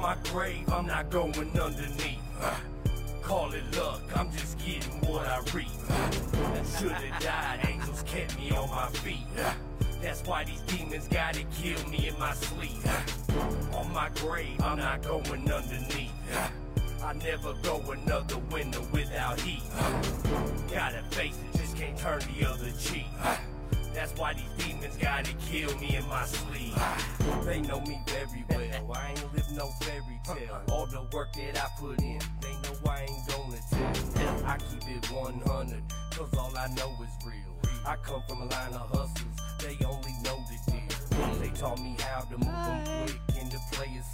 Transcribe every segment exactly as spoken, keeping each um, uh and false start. on my grave, I'm not going underneath. Uh, call it luck, I'm just getting what I reap. Uh, Should've died, angels kept me on my feet. Uh, that's why these demons gotta kill me in my sleep. Uh, on my grave, I'm not going underneath. Uh, I never go another winter without heat. Uh, gotta face it, just can't turn the other cheek. Uh, That's why these demons gotta kill me in my sleep. They know me very well, I ain't live no fairy tale. All the work that I put in, they know I ain't gonna tell. I keep it one hundred, cause all I know is real. I come from a line of hustlers, they only know the deal. They taught me how to move them quick and to play it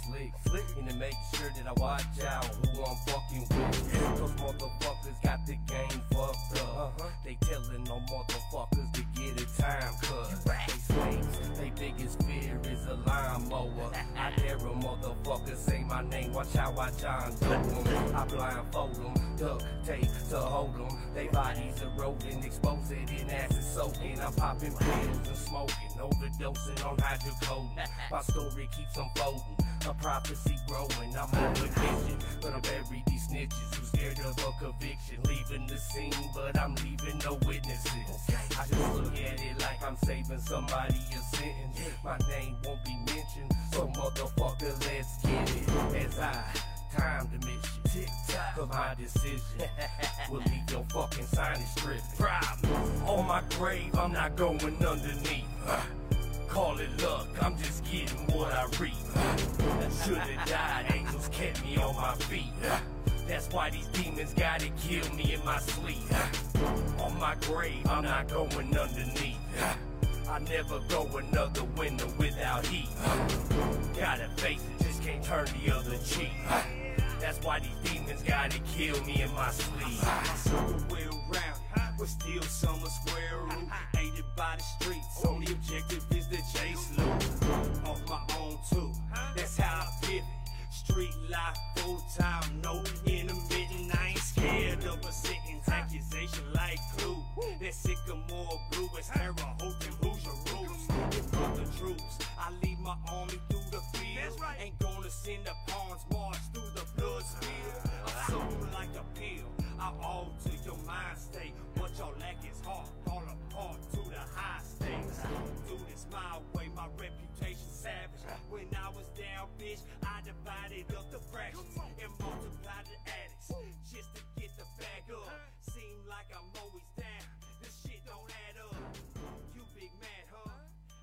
slick, and to make sure that I watch out who I'm fucking with. Cause motherfuckers got the game fucked up. They telling no motherfuckers to get a time cut. They snakes, they biggest fear is a lawnmower. I dare a motherfucker say my name, watch how I John do them. I blindfold them, duct tape to hold them. They bodies eroding, exposing and acid soaking. I'm popping pills and smoking, overdosing on hydrocodone. My story keeps on folding, a prophecy growing. I'm on a mission, but I bury these snitches who scared of a conviction. Leaving the scene, but I'm leaving no witnesses. I just look at it like I'm saving somebody a sentence. My name won't be mentioned, so motherfucker, let's get it. As I time to mission, tick tock, cause my decision will leave your fucking signage stripping. Problem on my grave, I'm not going underneath. Uh, Call it luck, I'm just getting what I reap. Should've died, angels kept me on my feet. That's why these demons gotta kill me in my sleep. On my grave, I'm not going underneath. I never go another winter without heat. Gotta face it, just can't turn the other cheek. That's why these demons gotta kill me in my sleep. Circle wheel round, but still summer square root. Aided by the streets, only objective is to chase loot. Off my own too, that's how I pivot. Street life full time, no intermittent. I ain't scared of a sentence, accusation like clue. That sycamore blue is terror, hope and who's your roots. From the troops, I lead my army through the field. Ain't gonna send the pawns march through the blood spill. I'm sold like a pill, I owe to your mind state. What y'all lack is heart, fall apart to the high stakes. Do this my way, my reputation savage. When I was down, bitch, I divided up the fractions and multiplied the addicts just to get the bag up. Seem like I'm always down, this shit don't add up. You big mad, huh?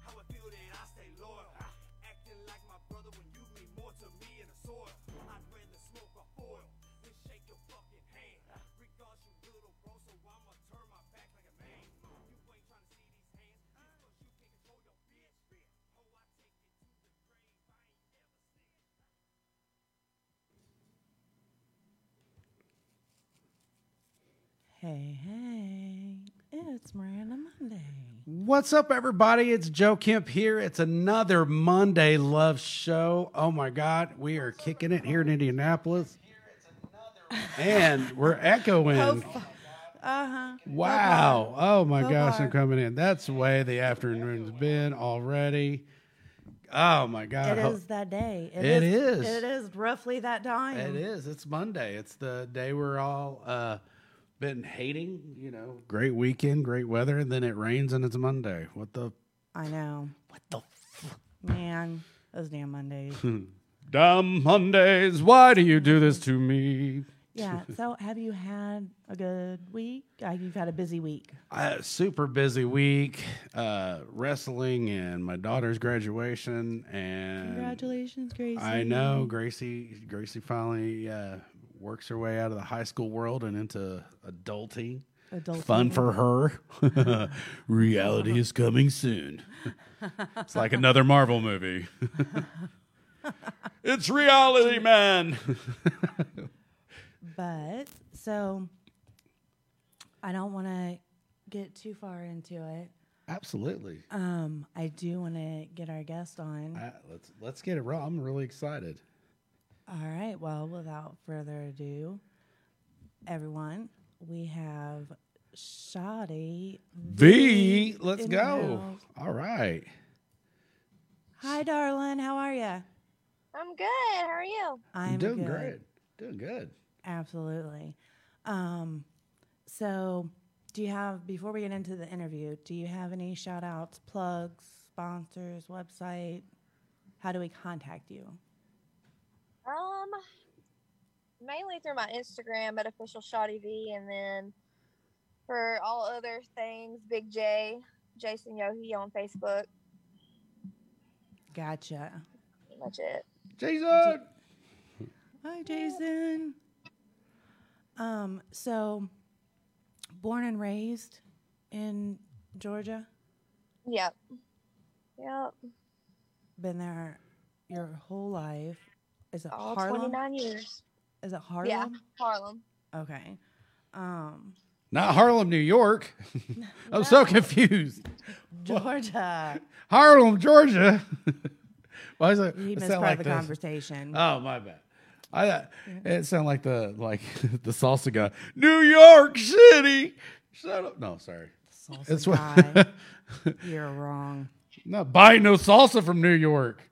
How I feel that I stay loyal, acting like my brother when you mean more to me in a soil. I'd rather smoke a foil than shake your fucking hand. Regards you little bro, so I'ma turn my back like a man. You ain't trying to see these hands, just cause you can't control your bitch. Oh, I take it to the grave, I ain't never said. Hey, hey. It's Miranda Monday. What's up, everybody? It's Joe Kemp here. It's another Monday Love Show. Oh, my God. We are kicking it here in Indianapolis. And we're echoing. Uh-huh. Wow. Oh, my gosh. I'm coming in. That's the way the afternoon's been already. Oh, my God. It is that day. It, it is, is. It is roughly that time. It is. It's Monday. It's the day we're all... Uh, been hating, you know, great weekend, great weather, and then it rains and it's Monday. What the? I know. What the? F- Man, those damn Mondays. Dumb Mondays, why do you do this to me? Yeah, so have you had a good week? Uh, you've had a busy week. Uh, super busy week, uh, wrestling and my daughter's graduation. And congratulations, Gracie. I know, Gracie, Gracie finally... Uh, works her way out of the high school world and into adulting. Adulting. Fun for her. Reality is coming soon. It's like another Marvel movie. It's reality, man. But, so, I don't want to get too far into it. Absolutely. Um, I do want to get our guest on. Uh, let's let's get it raw. I'm really excited. All right, well, without further ado, everyone, we have Shotty V. Let's go. All right. Hi, darling. How are you? I'm good. How are you? I'm doing good. great. Doing good. Absolutely. Um, so, do you have, before we get into the interview, do you have any shout outs, plugs, sponsors, website? How do we contact you? Um, mainly through my Instagram at official Shotty V, and then for all other things, Big J, Jason Yohi on Facebook. Gotcha. Pretty much it. Jason. J- Hi, Jason. Um, so born and raised in Georgia? Yep. Yep. Been there your whole life. Is it all Harlem? twenty-nine years. Is it Harlem? Yeah, Harlem. Okay. Um, Not Harlem, New York. I'm no. so confused. Georgia. Harlem, Georgia. Why is that? You missed part like of the this? conversation. Oh, my bad. I, uh, it sounded like the like the salsa guy. New York City. Shut up. No, sorry. Salsa it's guy. What, you're wrong. Not buying no salsa from New York.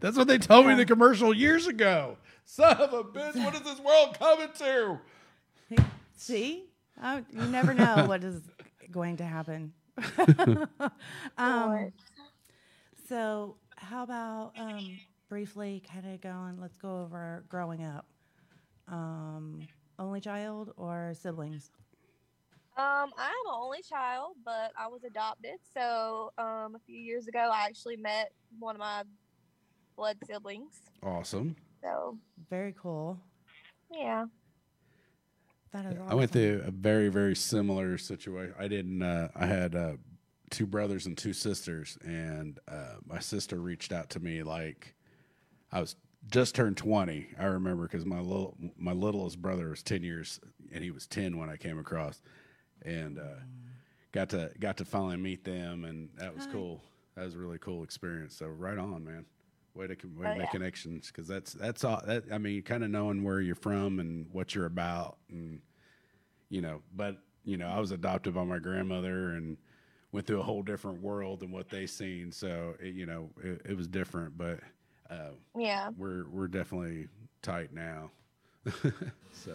That's what they told yeah. me in the commercial years ago. Son of a bitch, what is this world coming to? See? I, you never know what is going to happen. um, so how about... Um, briefly kind of going, let's go over growing up. Um, only child or siblings? Um, I'm an only child, but I was adopted. So um, a few years ago, I actually met one of my blood siblings. Awesome. So very cool. Yeah. That is awesome. I went through a very, very similar situation. I didn't, uh, I had uh, two brothers and two sisters, and uh, my sister reached out to me like, I was just turned twenty. I remember because my little my littlest brother was ten years, and he was ten when I came across, and uh, got to got to finally meet them, and that was Hi. cool. That was a really cool experience. So right on, man. Way to way oh, to make yeah. connections, because that's that's all. That, I mean, kind of knowing where you're from and what you're about, and you know. But you know, I was adopted by my grandmother and went through a whole different world than what they seen. So it, you know, it, it was different, but. Uh, yeah, we're we're definitely tight now. so,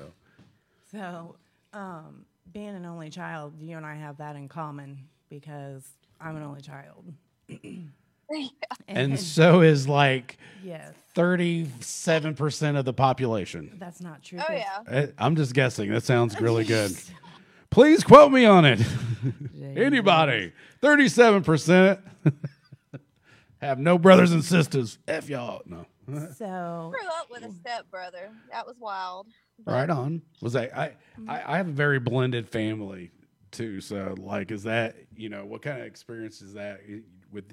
so um, being an only child, you and I have that in common because I'm an only child, and, and so is like yes, thirty-seven percent of the population. That's not true. Oh yeah, I, I'm just guessing. That sounds really good. Please quote me on it. Anybody, thirty-seven percent. Have no brothers and sisters. F y'all. No. So grew up with a stepbrother. That was wild. Right on. Was I I, I I have a very blended family too. So like, is that, you know, what kind of experience is that with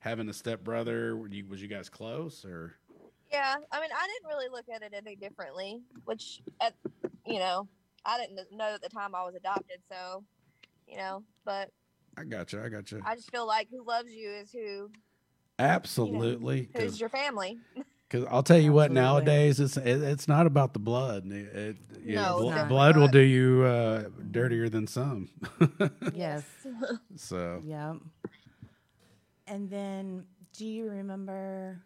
having a stepbrother? Were you, was you guys close or? Yeah. I mean, I didn't really look at it any differently, which, at, you know, I didn't know at the time I was adopted. So, you know, but. I gotcha. I gotcha. I just feel like who loves you is who. Absolutely. You know, who's your family? Because I'll tell you what, Absolutely. nowadays it's it, it's not about the blood. It, it, you no, know, bl- blood not. will do you uh, dirtier than some. Yes. So. Yeah. And then, do you remember,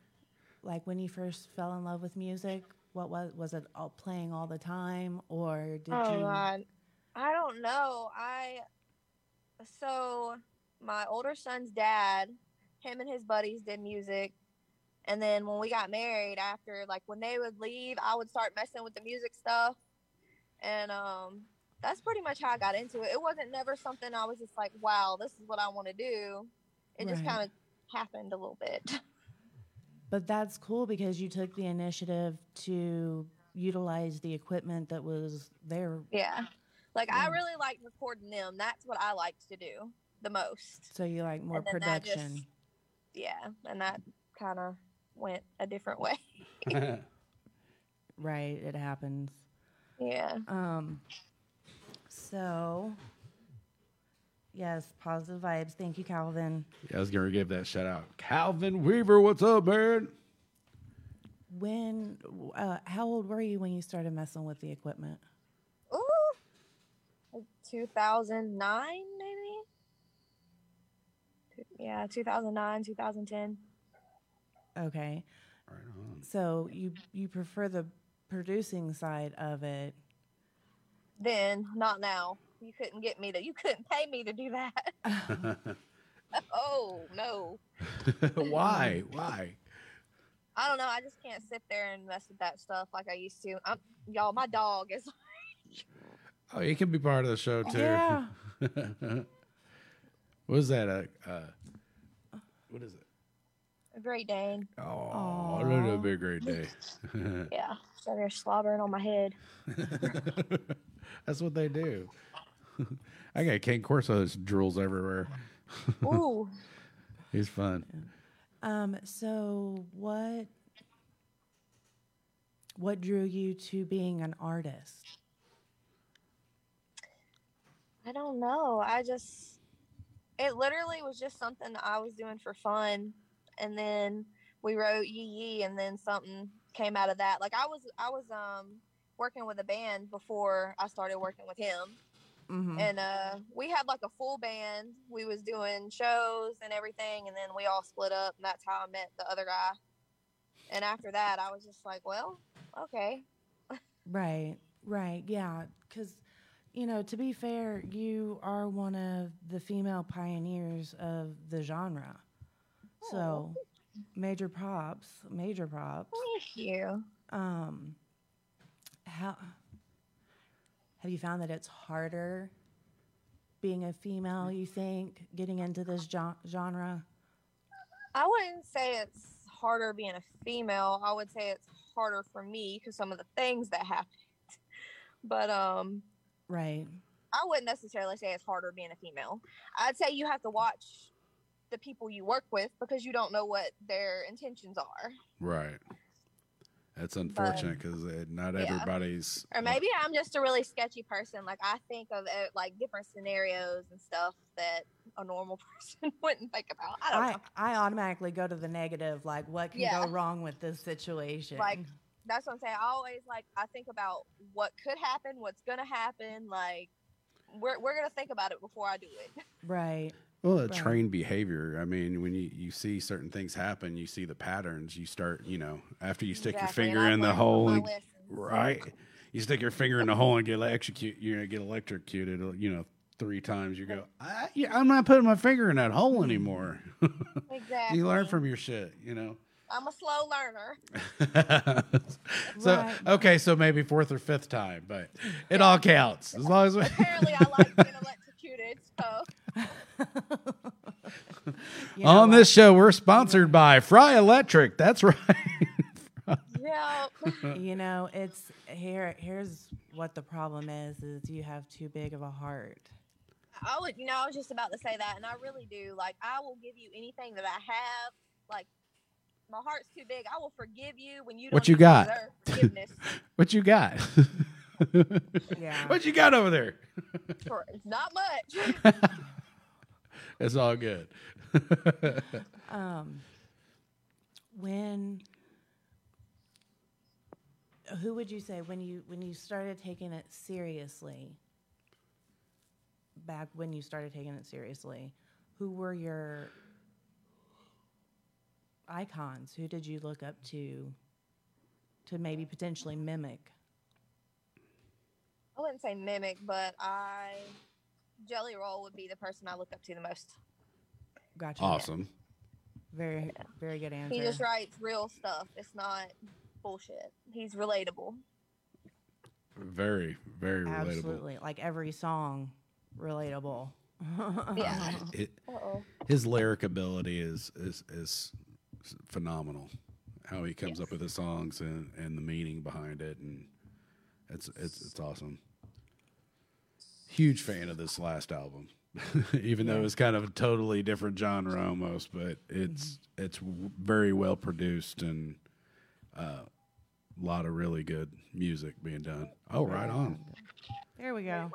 like when you first fell in love with music? What was was it all playing all the time, or did oh, you? God. I don't know. I so my older son's dad. Him and his buddies did music, and then when we got married, after like when they would leave, I would start messing with the music stuff, and um, that's pretty much how I got into it. It wasn't never something I was just like, "Wow, this is what I want to do." It right. just kind of happened a little bit. But that's cool because you took the initiative to utilize the equipment that was there. Yeah, like yeah. I really liked recording them. That's what I liked to do the most. So you like more production. Yeah, and that kind of went a different way. Right, it happens. Yeah. Um. So, yes, positive vibes. Thank you, Calvin. Yeah, I was going to give that shout out. Calvin Weaver, what's up, man? When, uh, how old were you when you started messing with the equipment? Ooh, like two thousand nine, maybe? Yeah, two thousand nine, two thousand ten. Okay. Right on. So you you prefer the producing side of it? Then not now. You couldn't get me to. You couldn't pay me to do that. Oh no. Why? Why? I don't know. I just can't sit there and mess with that stuff like I used to. I'm, y'all, my dog is like... Oh, he can be part of the show, too. Yeah. What was that? Uh, uh, what is it? A Great Dane. Oh, aww. I really would be a great day. Yeah. So they're slobbering on my head. That's what they do. I got King Corso's drools everywhere. Ooh. He's fun. Yeah. Um, so what, what drew you to being an artist? I don't know. I just, it literally was just something I was doing for fun. And then we wrote Yee Yee and then something came out of that. Like I was, I was, um, working with a band before I started working with him. Mm-hmm. And uh, we had like a full band. We was doing shows and everything, and then we all split up, and that's how I met the other guy. And after that, I was just like, well, okay. Right, right, yeah. Because, you know, to be fair, you are one of the female pioneers of the genre. Oh. So major props, major props. Thank you. Um, how... Have you found that it's harder being a female, you think, getting into this jo- genre? I wouldn't say it's harder being a female. I would say it's harder for me because some of the things that happened. But, um... Right. I wouldn't necessarily say it's harder being a female. I'd say you have to watch the people you work with because you don't know what their intentions are. Right. That's unfortunate because not yeah. everybody's... Or maybe I'm just a really sketchy person. Like, I think of, uh, like, different scenarios and stuff that a normal person wouldn't think about. I don't I, know. I automatically go to the negative, like, what can yeah. go wrong with this situation? Like, that's what I'm saying. I always, like, I think about what could happen, what's going to happen. Like, we're we're going to think about it before I do it. Right. Well, a trained behavior. I mean, when you, you see certain things happen, you see the patterns. You start, you know, after you stick exactly. your finger in the hole, and, right? You stick your finger in the hole and get execute. You're gonna get electrocuted. You know, three times. You go, I, I'm not putting my finger in that hole anymore. Exactly. You learn from your shit. You know. I'm a slow learner. So right. Okay, so maybe fourth or fifth time, but it yeah. all counts as long as. We- Apparently, I like being electrocuted. So. You know on what? This show, we're sponsored by Fry Electric. That's right. Yep. You know, it's here. Here's what the problem is: is you have too big of a heart. I would, you know, I was just about to say that, and I really do. Like, I will give you anything that I have. Like, my heart's too big. I will forgive you when you don't what you got. Forgiveness. What you got? Yeah. What you got over there? For, not much. It's all good. um, when, who would you say when you when you started taking it seriously? Back when you started taking it seriously, who were your icons? Who did you look up to to maybe potentially mimic? I wouldn't say mimic, but I. Jelly Roll would be the person I look up to the most. Gotcha. Awesome. Very, yeah. very good answer. He just writes real stuff. It's not bullshit. He's relatable. Very, very relatable. Absolutely. Like every song, relatable. Yeah. It, his lyric ability is is, is phenomenal. How he comes yes. up with the songs and, and the meaning behind it, and it's it's it's awesome. Huge fan of this last album, even yeah. though it's kind of a totally different genre almost, but it's mm-hmm. it's w- very well produced and a uh, lot of really good music being done. Oh, right on. There we go.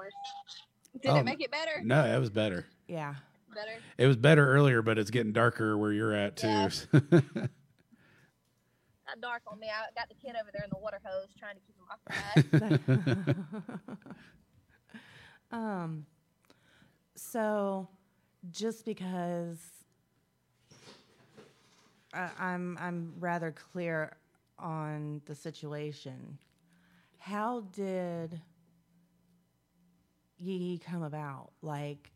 Did um, it make it better? No, it was better. Yeah. Better. It was better earlier, but it's getting darker where you're at too. Yeah. Not dark on me. I got the kid over there in the water hose trying to keep him occupied. Um, so just because I, I'm I'm rather clear on the situation. How did Yee Yee come about? Like,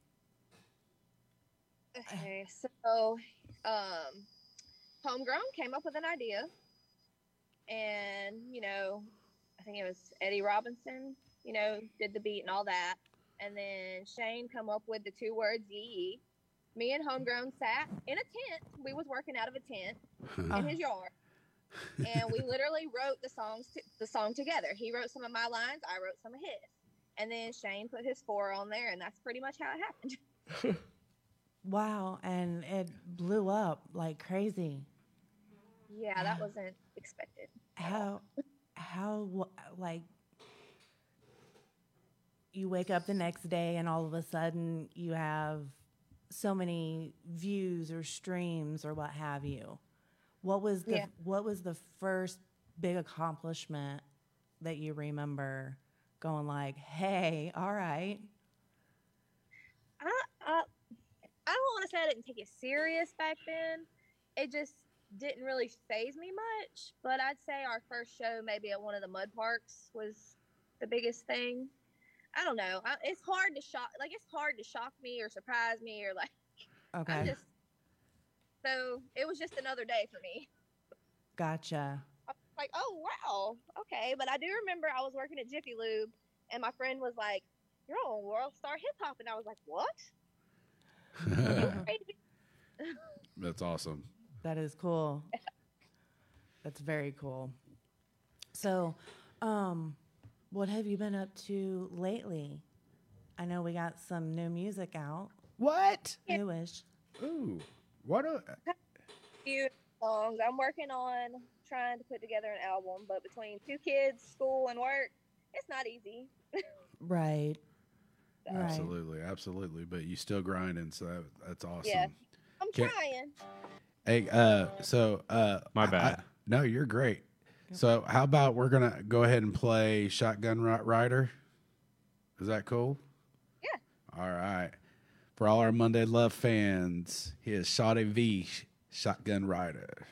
okay, so um, Homegrown came up with an idea, and you know, I think it was Eddie Robinson, you know, did the beat and all that, and then Shane come up with the two words Yee Yee. Me and Homegrown sat in a tent. We was working out of a tent huh. in his yard. And we literally wrote the songs, to, the song together. He wrote some of my lines. I wrote some of his. And then Shane put his four on there, and that's pretty much how it happened. Wow, and it blew up like crazy. Yeah, that wasn't expected. How, how, like, you wake up the next day, and all of a sudden you have so many views or streams or what have you. What was the yeah. what was the first big accomplishment that you remember going like, hey, all right? I uh, I don't want to say I didn't take it serious back then. It just didn't really faze me much, but I'd say our first show maybe at one of the mud parks was the biggest thing. I don't know. I, it's hard to shock. Like, it's hard to shock me or surprise me or like. Okay. I'm just, so it was just another day for me. Gotcha. I was like, oh wow, okay. But I do remember I was working at Jiffy Lube, and my friend was like, "You're on World Star Hip Hop," and I was like, "What?" That's awesome. That is cool. That's very cool. So, um. what have you been up to lately? I know we got some new music out. What? Newish. Ooh. What a few songs. I'm working on trying to put together an album, but between two kids, school, and work, it's not easy. Right. So. Absolutely, absolutely. But you still grinding, so that, that's awesome. Yeah. I'm Can't... trying. Hey, uh, so uh, my bad. I, no, you're great. So how about we're going to go ahead and play Shotgun Rider? Is that cool? Yeah. All right. For all our Monday Love fans, here's Shotty V, Shotgun Rider.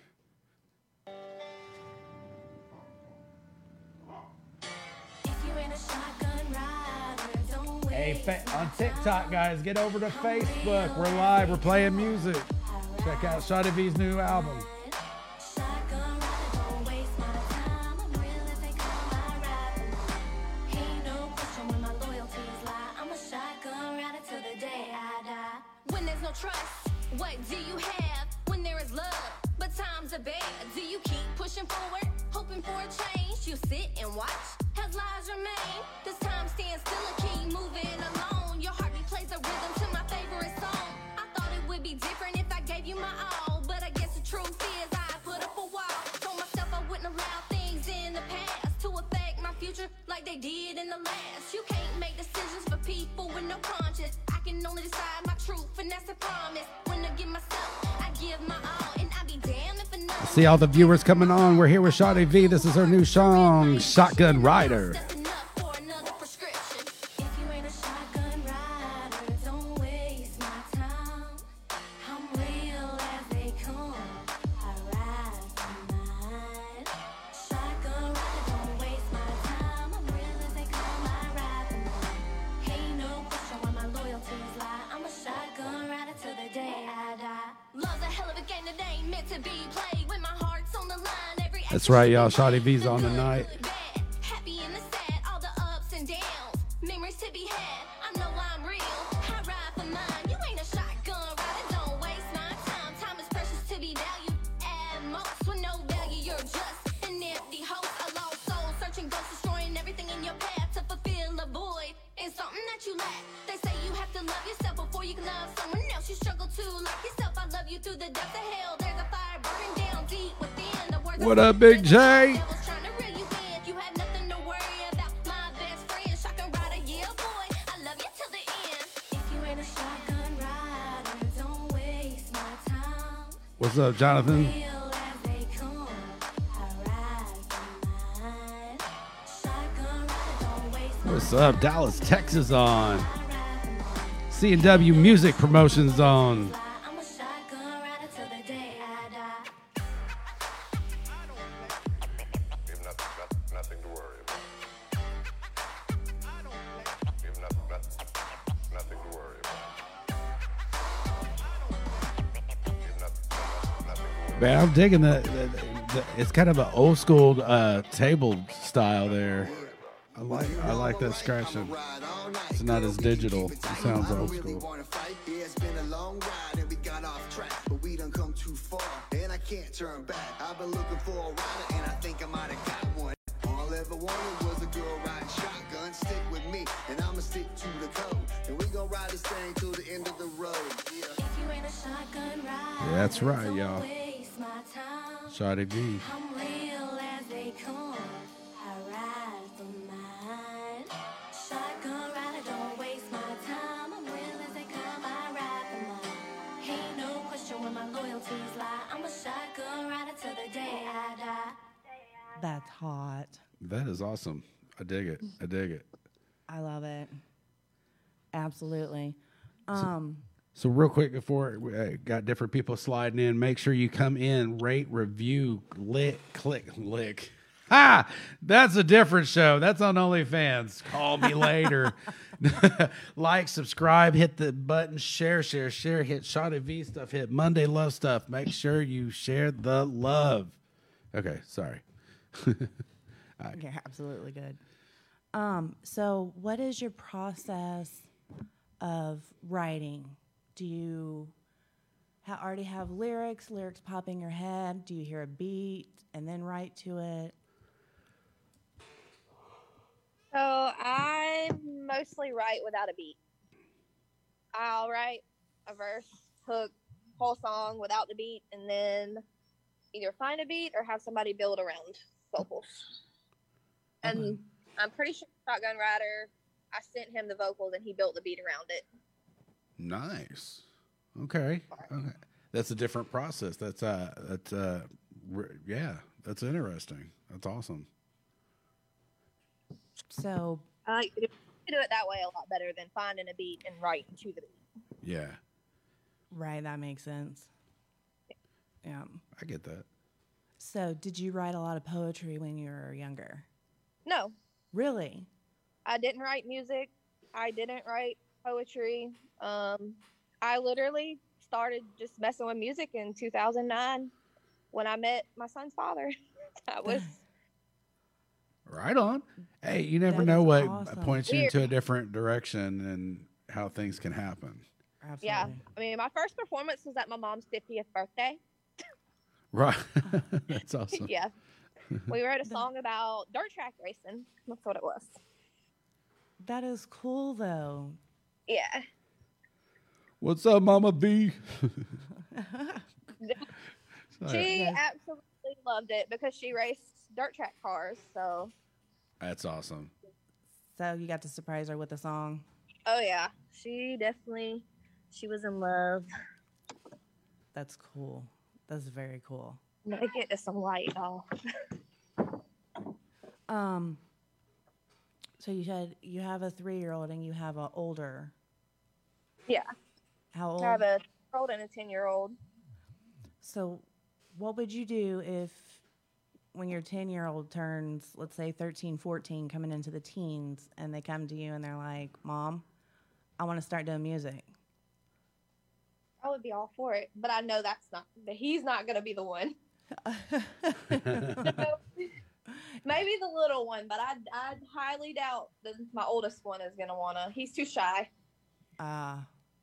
Hey, fa- on TikTok, guys, get over to Facebook. We're live. We're playing music. Check out Shotty V's new album. Trust, what do you have when there is love, but times are bad? Do you keep pushing forward, hoping for a change? You sit and watch as lies remain. This time stands still, a king moving alone. Your heartbeat plays a rhythm to my favorite song. I thought it would be different if I gave you my all, but I guess the truth is I put up a wall. Told myself I wouldn't allow things in the past to affect my future like they did in the last. You can't make decisions for people with no conscience. I can only decide my truth, and that's a promise. When I give myself, I give my all, and I be damned if enough. See all the viewers coming on. We're here with Shotty V. This is her new song, Shotgun Rider. That's right, y'all. Shotty V's on the night. Happy and the sad, all the ups and downs. Memories to be had. I know I'm real. I ride for mine. You ain't a shotgun rider. Don't waste my time. Time is precious to be valued. At most, with no value, you're just an empty host. A lost soul, searching ghosts, destroying everything in your path to fulfill a void. And something that you lack. They say you have to love yourself before you can love someone else. You struggle to like yourself. I love you through the depths of hell. There's a fire burning down deep within. What up, Big J? What's up, Jonathan? What's up, Dallas, Texas on C and W Music Promotions on. Man, I'm digging the, the, the, it's kind of an old school uh, table style there. I like I like that scratching. It's not as digital. It sounds old school. Yeah, that's right, y'all. Shotty V. That's hot. That is awesome. I dig it. I dig it. I love it. Absolutely. Um, so, so real quick before we uh, got different people sliding in, make sure you come in, rate, review, lick, click, lick. Ha! That's a different show. That's on OnlyFans. Call me later. Like, subscribe, hit the button, share, share, share, hit Shotty V stuff, hit Monday Love stuff. Make sure you share the love. Okay, sorry. Right. Yeah, absolutely good. Um, so what is your process of writing? Do you ha- already have lyrics, lyrics pop in your head? Do you hear a beat and then write to it? So I mostly write without a beat. I'll write a verse, hook, whole song without the beat, and then either find a beat or have somebody build around vocals. And okay. I'm pretty sure Shotgun Rider, I sent him the vocals and he built the beat around it. Nice. Okay. Okay. That's a different process. That's, uh, that's, uh, re- yeah, that's interesting. That's awesome. So I uh, do it that way a lot better than finding a beat and writing to the beat. Yeah. Right. That makes sense. Yeah. I get that. So did you write a lot of poetry when you were younger? No. Really? I didn't write music. I didn't write poetry. Um, I literally started just messing with music in two thousand nine when I met my son's father. I was... Right on. Hey, you never that know what awesome. Points you Weird. Into a different direction and how things can happen. Absolutely. Yeah. I mean, my first performance was at my mom's fiftieth birthday. Right. That's awesome. Yeah. We wrote a song about dirt track racing. That's what it was. That is cool, though. Yeah. What's up, Mama B? She absolutely loved it because she raced dirt track cars. So. That's awesome. So you got to surprise her with a song? Oh, yeah. She definitely, she was in love. That's cool. That's very cool. Let me get to some light, y'all. um, so you said you have a three-year-old and you have an older. Yeah. How old? I have a three-year-old and a ten-year-old. So what would you do if when your ten-year-old turns, let's say thirteen, fourteen, coming into the teens, and they come to you and they're like, Mom, I want to start doing music? I would be all for it, but I know that's not, that he's not going to be the one. So, maybe the little one, but I I highly doubt that my oldest one is going to want to. He's too shy. Uh,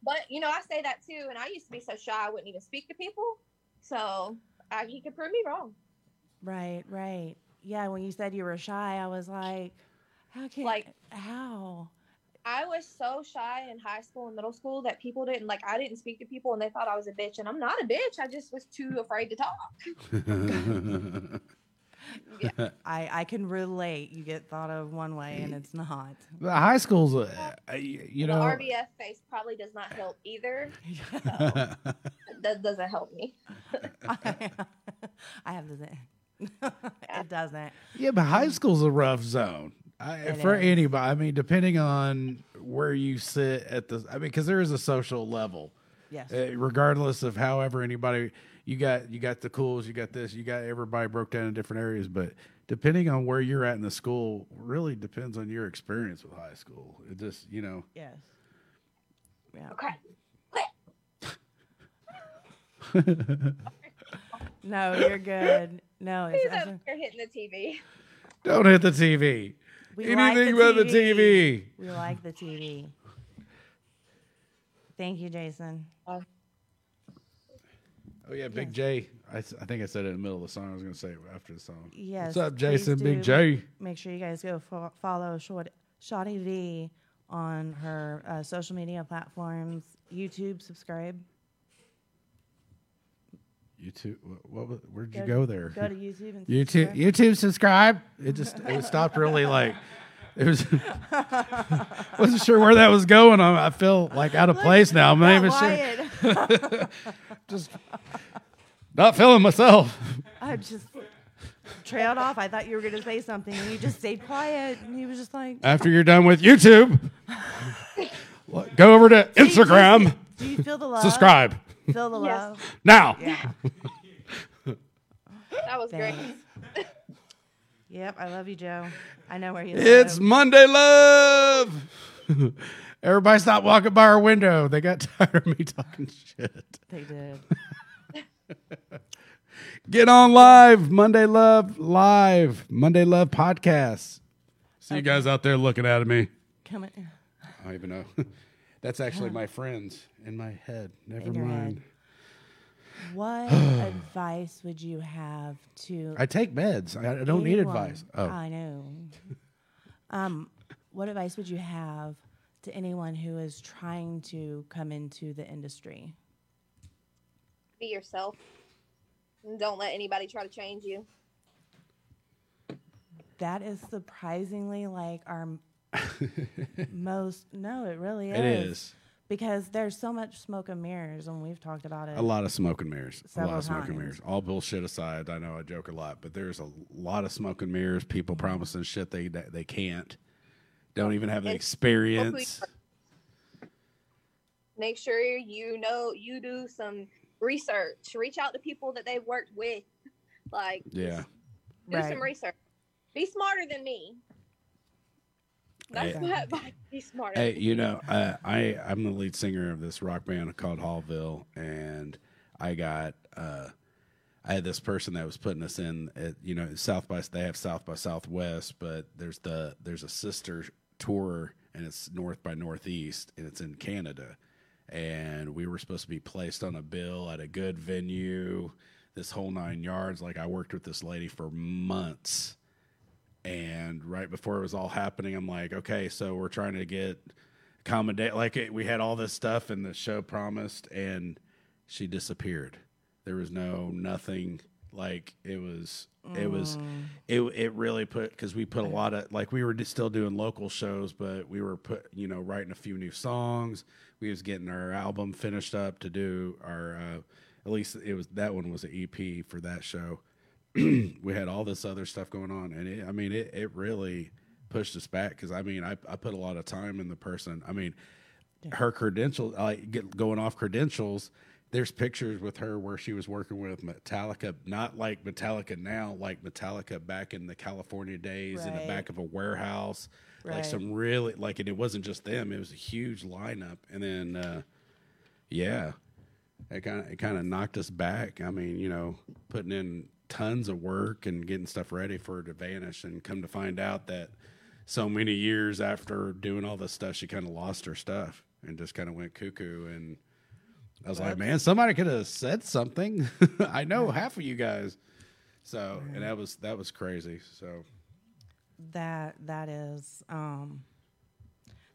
but, you know, I say that too, and I used to be so shy I wouldn't even speak to people, so I, he could prove me wrong. Right, right. Yeah, when you said you were shy, I was like, how can, like, how? I was so shy in high school and middle school that people didn't, like, I didn't speak to people and they thought I was a bitch, and I'm not a bitch. I just was too afraid to talk. Yeah. I, I can relate. You get thought of one way and it's not. The high school's, uh, you know. The R B F face probably does not help either. So that doesn't help me. I, I have to say. It doesn't. Yeah, but high school's a rough zone. I, for is. Anybody, I mean, depending on where you sit at the, I mean, because there is a social level, yes. Uh, regardless of however anybody you got, you got the cools, you got this, you got everybody broke down in different areas, but depending on where you're at in the school, really depends on your experience with high school. It just, you know. Yes. Yeah. Okay. No, you're good. No, it's he's over here hitting the T V. Don't hit the T V. We Anything like the but T V. the T V. We like the T V. Thank you, Jason. Oh, yeah, Big yes. J. I, I think I said it in the middle of the song. I was going to say it after the song. Yes. What's up, Jason? Big J. Make sure you guys go fo- follow Short, Shotty V on her uh, social media platforms. YouTube, subscribe. YouTube. What, what, where'd go you go to, there? Go to YouTube and subscribe. YouTube, YouTube, subscribe. It just it stopped really like it was. Wasn't sure where that was going. I feel like out of Look, place now. I'm not, not even sure. Just not feeling myself. I just trailed off. I thought you were gonna say something, and you just stayed quiet. And he was just like, after you're done with YouTube, go over to do Instagram. You, do, you, do you feel the love? Subscribe. Feel the yes. love. Now. Yeah. That was Thanks. great. Yep, I love you, Joe. I know where you live. It's Monday love. Everybody stopped walking by our window. They got tired of me talking shit. They did. Get on live. Monday love live. Monday love podcast. See okay. you guys out there looking at me. Come in. I don't even know. That's actually my friends in my head. Never in your mind. Head. What advice would you have to... I take meds. I, I don't need advice. Oh. I know. um, what advice would you have to anyone who is trying to come into the industry? Be yourself. Don't let anybody try to change you. That is surprisingly like our... Most no, it really is. It is because there's so much smoke and mirrors, and we've talked about it. A lot of smoke and mirrors. A lot of smoke times. and mirrors. All bullshit aside, I know I joke a lot, but there's a lot of smoke and mirrors. People promising shit they they can't, don't even have the experience. Make sure you know you do some research. Reach out to people that they've worked with. Like yeah, do right. some research. Be smarter than me. That's hey, what be smart. Hey, you know, uh, I I'm the lead singer of this rock band called Hallville, and I got uh, I had this person that was putting us in. At, you know, South by they have South by Southwest, but there's the there's a sister tour, and it's North by Northeast, and it's in Canada, and we were supposed to be placed on a bill at a good venue, this whole nine yards. Like I worked with this lady for months. And right before it was all happening, I'm like, okay, so we're trying to get accommodate. Like it, we had all this stuff and the show promised, and she disappeared. There was no nothing. Like it was, mm. it was, it it really put because we put a lot of like we were just still doing local shows, but we were put you know writing a few new songs. We was getting our album finished up to do our uh, at least it was that one was an E P for that show. We had all this other stuff going on, and it, I mean, it, it really pushed us back because I mean, I, I put a lot of time in the person. I mean, yeah. her credentials, like get, going off credentials, there's pictures with her where she was working with Metallica, not like Metallica now, like Metallica back in the California days right. in the back of a warehouse, right. like some really, like, and it wasn't just them, it was a huge lineup. And then, uh, yeah, it kind of it kind of knocked us back. I mean, you know, putting in tons of work and getting stuff ready for her to vanish, and come to find out that so many years after doing all this stuff, she kind of lost her stuff and just kind of went cuckoo. And I was what? like, man, somebody could have said something. I know yeah. half of you guys. So, yeah. and that was, that was crazy. So that, that is, um,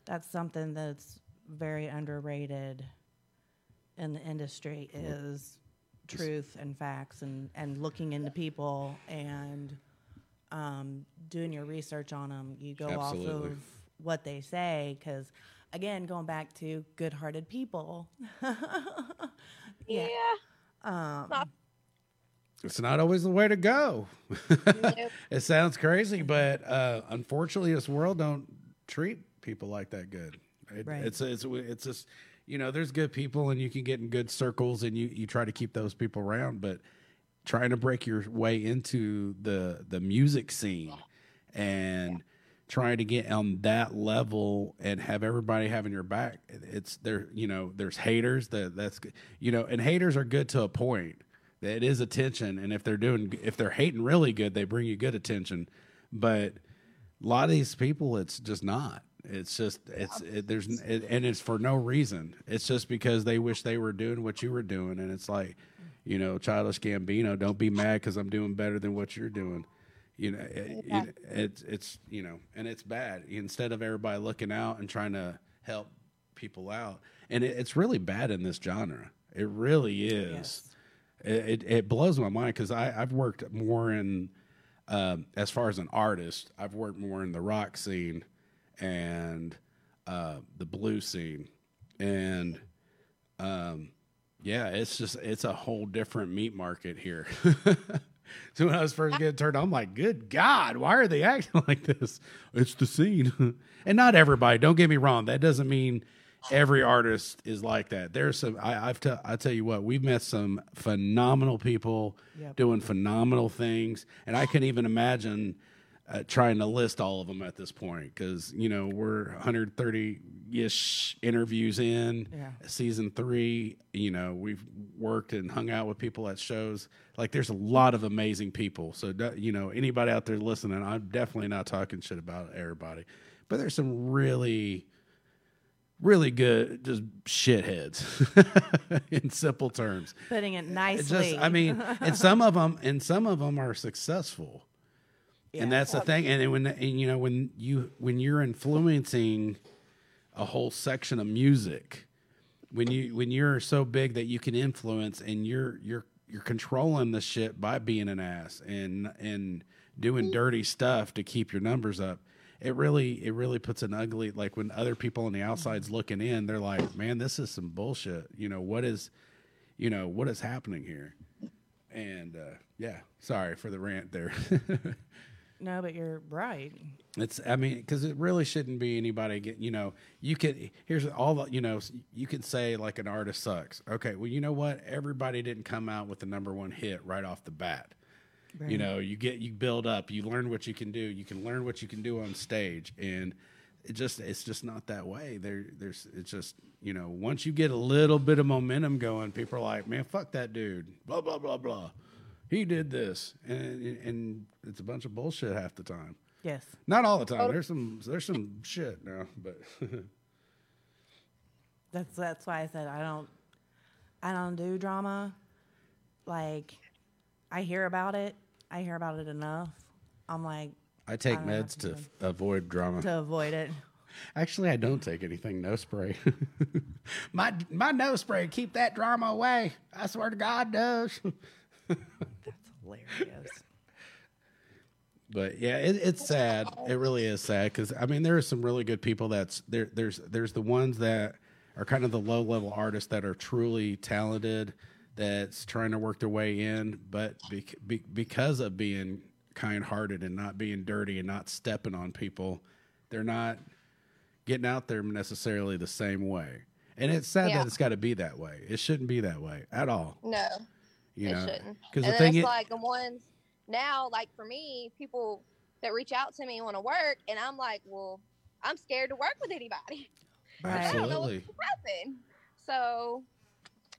that's something that's very underrated in the industry is truth and facts and, and looking into people and um, doing your research on them. You go Absolutely. off of what they say because, again, going back to good-hearted people. yeah. yeah. Um, it's not always the way to go. It sounds crazy, but uh, unfortunately this world don't treat people like that good. It, right. It's it's it's just... You know, there's good people and you can get in good circles and you, you try to keep those people around, but trying to break your way into the the music scene and yeah. trying to get on that level and have everybody having your back, it's there, you know, there's haters that that's, you know, and haters are good to a point. It is attention, and if they're doing, if they're hating really good, they bring you good attention. But a lot of these people, it's just not. It's just it's it, there's it, and it's for no reason. It's just because they wish they were doing what you were doing, and it's like, you know, Childish Gambino, don't be mad because I'm doing better than what you're doing. You know, it, yeah. it, it's it's you know, and it's bad. Instead of everybody looking out and trying to help people out, and it, it's really bad in this genre. It really is. Yes. It, it it blows my mind because I I've worked more in, um, as far as an artist, I've worked more in the rock scene and uh, the blues scene, and um, yeah, it's just it's a whole different meat market here. So when I was first getting turned on, I'm like, good God, why are they acting like this? It's the scene. And not everybody, don't get me wrong. That doesn't mean every artist is like that. There's some, I, I've t- I tell you what, we've met some phenomenal people yep. doing phenomenal things. And I couldn't even imagine uh, trying to list all of them at this point. Because, you know, we're one hundred thirty-ish interviews in yeah. season three. You know, we've worked and hung out with people at shows. Like, there's a lot of amazing people. So, you know, anybody out there listening, I'm definitely not talking shit about everybody. But there's some really... really good, just shitheads in simple terms. Putting it nicely. Just, I mean, and some of them, and some of them are successful, yeah, and that's absolutely. the thing. And when, and you know, when you when you're influencing a whole section of music, when you when you're so big that you can influence, and you're you're you're controlling the shit by being an ass and and doing dirty stuff to keep your numbers up. It really, it really puts an ugly, like when other people on the outside's looking in, they're like, man, this is some bullshit. You know, what is, you know, what is happening here? And uh, yeah, sorry for the rant there. No, but you're right. It's, I mean, because it really shouldn't be anybody getting, you know, you can, here's all the, you know, you can say like an artist sucks. Okay, well, you know what? Everybody didn't come out with the number one hit right off the bat. Right. You know, you get, you build up, you learn what you can do. You can learn what you can do on stage. And it just, it's just not that way. There, there's, it's just, you know, once you get a little bit of momentum going, people are like, man, fuck that dude, blah, blah, blah, blah. He did this. And, and it's a bunch of bullshit half the time. Yes. Not all the time. Oh. There's some, there's some shit now, but. That's, that's why I said, I don't, I don't do drama. Like, I hear about it. I hear about it enough. I'm like... I take I meds to f- avoid drama. To avoid it. Actually, I don't take anything. No spray. my my nose spray. Keep that drama away. I swear to God, does. That's hilarious. But, yeah, it, it's sad. It really is sad. Because, I mean, there are some really good people that's... there. There's There's the ones that are kind of the low-level artists that are truly talented, that's trying to work their way in, but be, be, because of being kind-hearted and not being dirty and not stepping on people, they're not getting out there necessarily the same way. And it's sad yeah. that it's got to be that way. It shouldn't be that way at all. No, you it know? shouldn't. And the then thing it's it, like the ones now, like for me, people that reach out to me want to work, and I'm like, well, I'm scared to work with anybody. Absolutely. I don't know what's happening. So...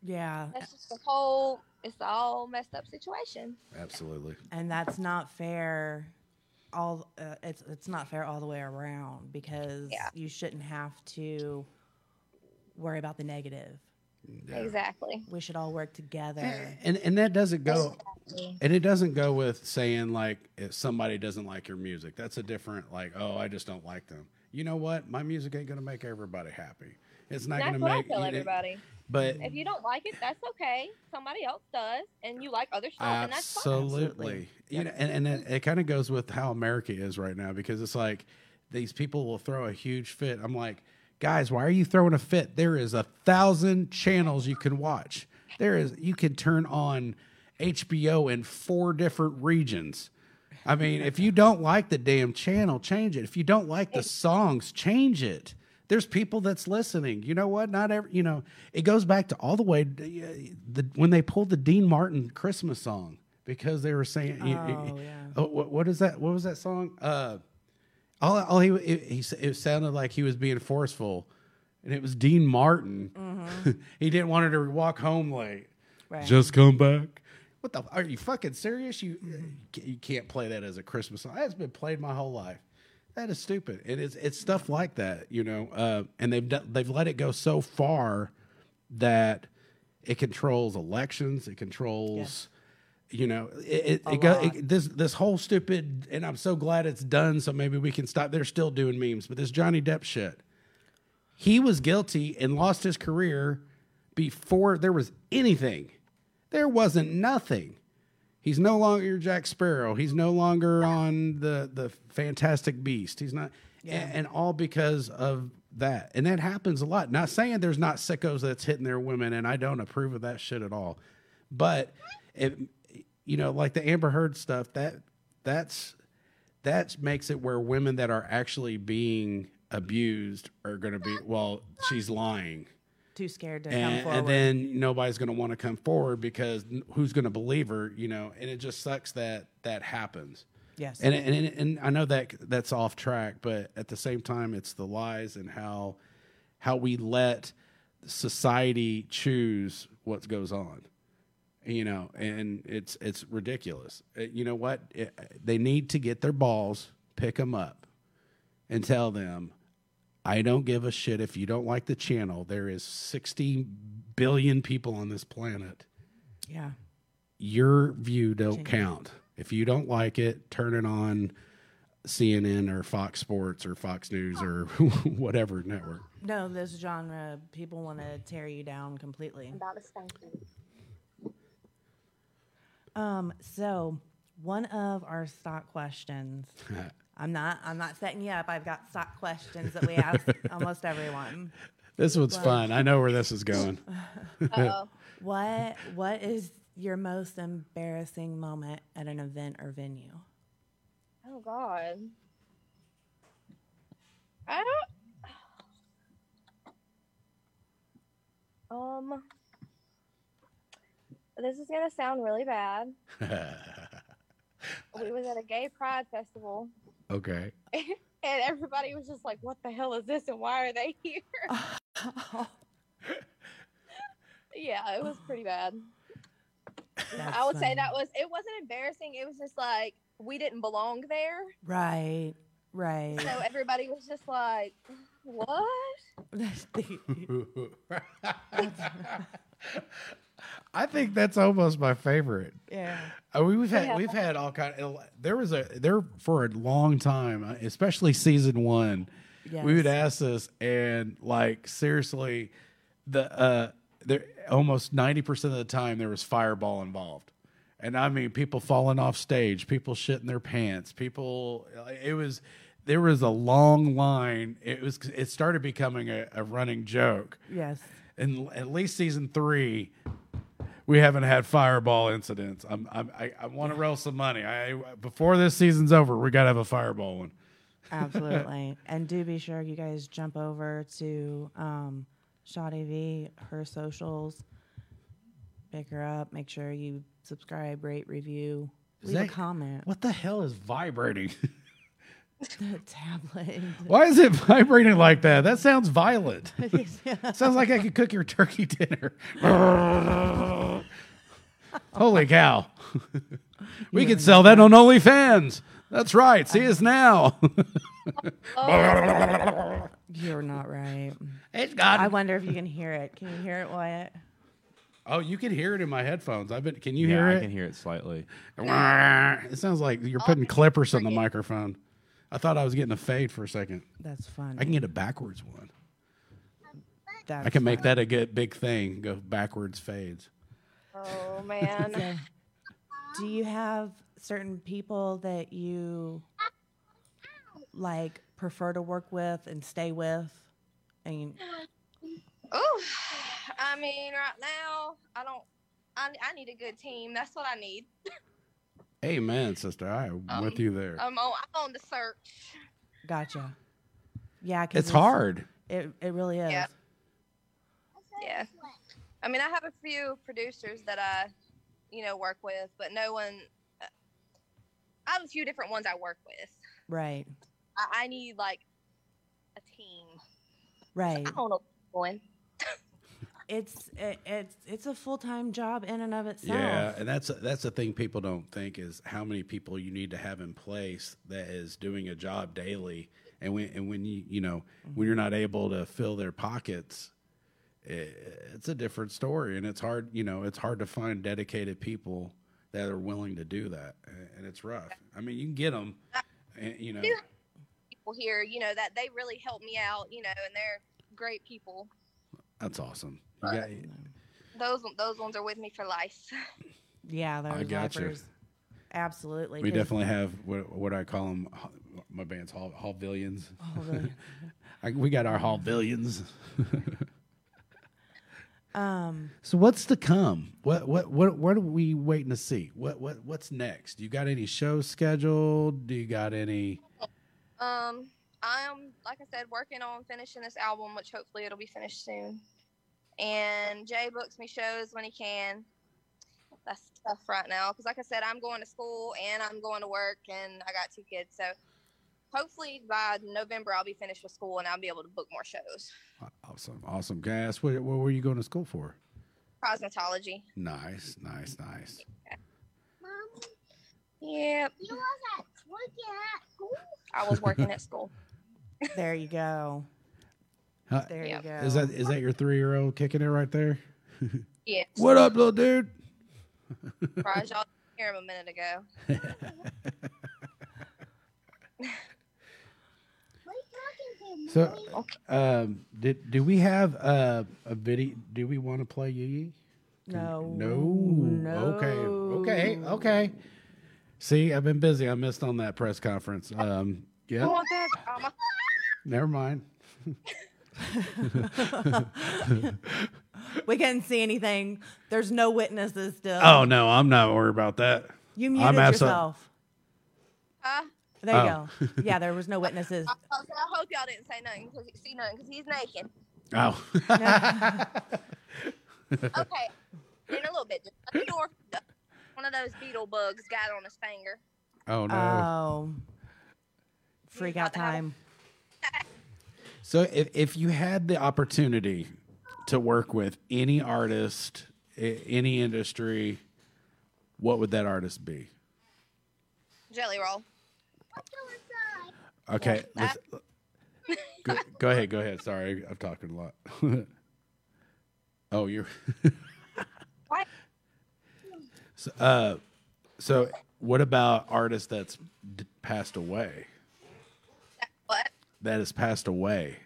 yeah, that's just the whole, it's the all messed up situation. Absolutely. And that's not fair. All uh, it's it's not fair all the way around, because yeah. you shouldn't have to worry about the negative. Yeah. Exactly. We should all work together. And and, and that doesn't go exactly. and it doesn't go with saying like if somebody doesn't like your music, that's a different like, oh, I just don't like them. You know what? My music ain't gonna make everybody happy. It's not that's gonna what make I tell everybody. It, But if you don't like it, that's okay. Somebody else does, and you like other stuff, and that's fine. Absolutely. You know, and, and it, it kind of goes with how America is right now, because it's like these people will throw a huge fit. I'm like, guys, why are you throwing a fit? There is a thousand channels you can watch. There is you can turn on H B O in four different regions. I mean, if you don't like the damn channel, change it. If you don't like the songs, change it. There's people that's listening. You know what? Not every, you know, it goes back to all the way to, the, when they pulled the Dean Martin Christmas song, because they were saying, oh, you, you, yeah. oh, what, what is that? What was that song? Uh, all, all he, he, he, it sounded like he was being forceful, and it was Dean Martin. Mm-hmm. He didn't want her to walk home late. Right. Just come back. What the? Are you fucking serious? You you can't play that as a Christmas song. That's been played my whole life. That is stupid. And it's it's stuff like that, you know. Uh, and they've done, they've let it go so far that it controls elections. It controls, yeah. you know, it, it, it got it, this this whole stupid. And I'm so glad it's done. So maybe we can stop. They're still doing memes, but this Johnny Depp shit. He was guilty and lost his career before there was anything. There wasn't nothing. He's no longer your Jack Sparrow. He's no longer on the, the Fantastic Beast. He's not, yeah. and, and all because of that. And that happens a lot. Not saying there's not sickos that's hitting their women, and I don't approve of that shit at all. But it, you know, like the Amber Heard stuff, that that's that makes it where women that are actually being abused are going to be, well, she's lying. Too scared to and, come forward. And then nobody's going to want to come forward because who's going to believe her, you know, and it just sucks that that happens. Yes. And, and, and, and I know that that's off track, but at the same time, it's the lies and how, how we let society choose what goes on, you know, and it's, it's ridiculous. You know what? It, they need to get their balls, pick them up, and tell them, I don't give a shit if you don't like the channel. There is sixty billion people on this planet. Yeah. Your view don't count. If you don't like it, turn it on C N N or Fox Sports or Fox News or whatever network. No, this genre, people want to tear you down completely. Um, so one of our stock questions... I'm not. I'm not setting you up. I've got stock questions that we ask almost everyone. This one's but, fun. I know where this is going. Uh-oh. What What is your most embarrassing moment at an event or venue? Oh God. I don't. Um. This is gonna sound really bad. We was at a gay pride festival. Okay. And everybody was just like, what the hell is this and why are they here? Yeah, it was pretty bad. That's I would funny. say that was, it wasn't embarrassing. It was just like, we didn't belong there. Right, right. So everybody was just like, what? I think that's almost my favorite. Yeah, uh, we, we've had yeah. we've had all kind of. There was a there for a long time, especially season one. Yes. We would ask this, and like seriously, the uh, there almost ninety percent of the time there was fireball involved, and I mean people falling off stage, people shitting their pants, people. It was there was a long line. It was it started becoming a, a running joke. Yes, and at least season three. We haven't had fireball incidents. I'm, I'm, I, I want to yeah. roll some money. I before this season's over, we got to have a fireball one. Absolutely. And do be sure you guys jump over to um, Shotty V, her socials. Pick her up. Make sure you subscribe, rate, review. Is leave that, a comment. What the hell is vibrating? The tablet. Why is it vibrating like that? That sounds violent. Yeah. Sounds like I could cook your turkey dinner. Holy cow. We could sell that on OnlyFans. That's right. See us now. Oh. You're not right. It's got. I wonder if you can hear it. Can you hear it, Wyatt? Oh, you can hear it in my headphones. I've been. Can you yeah, hear I it? I can hear it slightly. It sounds like you're putting clippers on the microphone. I thought I was getting a fade for a second. That's fun. I can get a backwards one. That's I can make funny. that a good big thing. Go backwards fades. Oh man. So, do you have certain people that you like prefer to work with and stay with? And oh, I mean, right now I don't. I I need a good team. That's what I need. Amen, sister. I'm um, with you there. I'm on, I'm on the search. Gotcha. Yeah, it's hard. It it really is. Yeah. yeah. I mean, I have a few producers that I, you know, work with, but no one. Uh, I have a few different ones I work with. Right. I, I need like a team. Right. So I don't know what's going. it's it, it's it's a full-time job in and of itself. Yeah, and that's a, that's the thing people don't think is how many people you need to have in place that is doing a job daily, and when and when you you know mm-hmm. when you're not able to fill their pockets, it, it's a different story, and it's hard you know it's hard to find dedicated people that are willing to do that, and it's rough. I mean, you can get them, and, you know. People here, you know, that they really help me out, you know, and they're great people. That's awesome. Yeah. Those those ones are with me for life. Yeah, those I got rappers. You. Absolutely. We definitely have what, what I call them. My band's Hall Hallvillians. Hallvillians. I, we got our Hallvillians. um. So what's to come? What what what what are we waiting to see? What what what's next? You got any shows scheduled? Do you got any? Um. I'm, like I said, working on finishing this album, which hopefully it'll be finished soon. And Jay books me shows when he can. That's tough right now because, like I said, I'm going to school and I'm going to work and I got two kids. So hopefully by November I'll be finished with school and I'll be able to book more shows. Awesome. Awesome. Can I ask, what, what were you going to school for? Cosmetology. Nice, nice, nice. Yeah. Mom? Yeah. You was at working at school? I was working at school. There you go. Huh? There yep. you go. Is that is that your three-year-old kicking it right there? Yes. What up, little dude? Surprised y'all didn't hear him a minute ago. So, um, did do we have uh, a video? Do we want to play Yee Yee? No. no. No. Okay. Okay. Okay. See, I've been busy. I missed on that press conference. Um, yeah. I want that. Um, Never mind. We couldn't see anything. There's no witnesses still. Oh, no, I'm not worried about that. You muted I'm yourself. Huh? There you oh. go. Yeah, there was no witnesses. I, I, I hope y'all didn't say nothing because see nothing because he's naked. Oh. Okay. In a little bit. A door, one of those beetle bugs got on his finger. Oh, no. Oh. Freak out time. So if, if you had the opportunity to work with any artist, I- any industry, what would that artist be? Jelly Roll. Okay. Let's, go, go ahead. Go ahead. Sorry. I'm talking a lot. Oh, you're. What? So, uh, so what about artists that's d- passed away? What? That has passed away.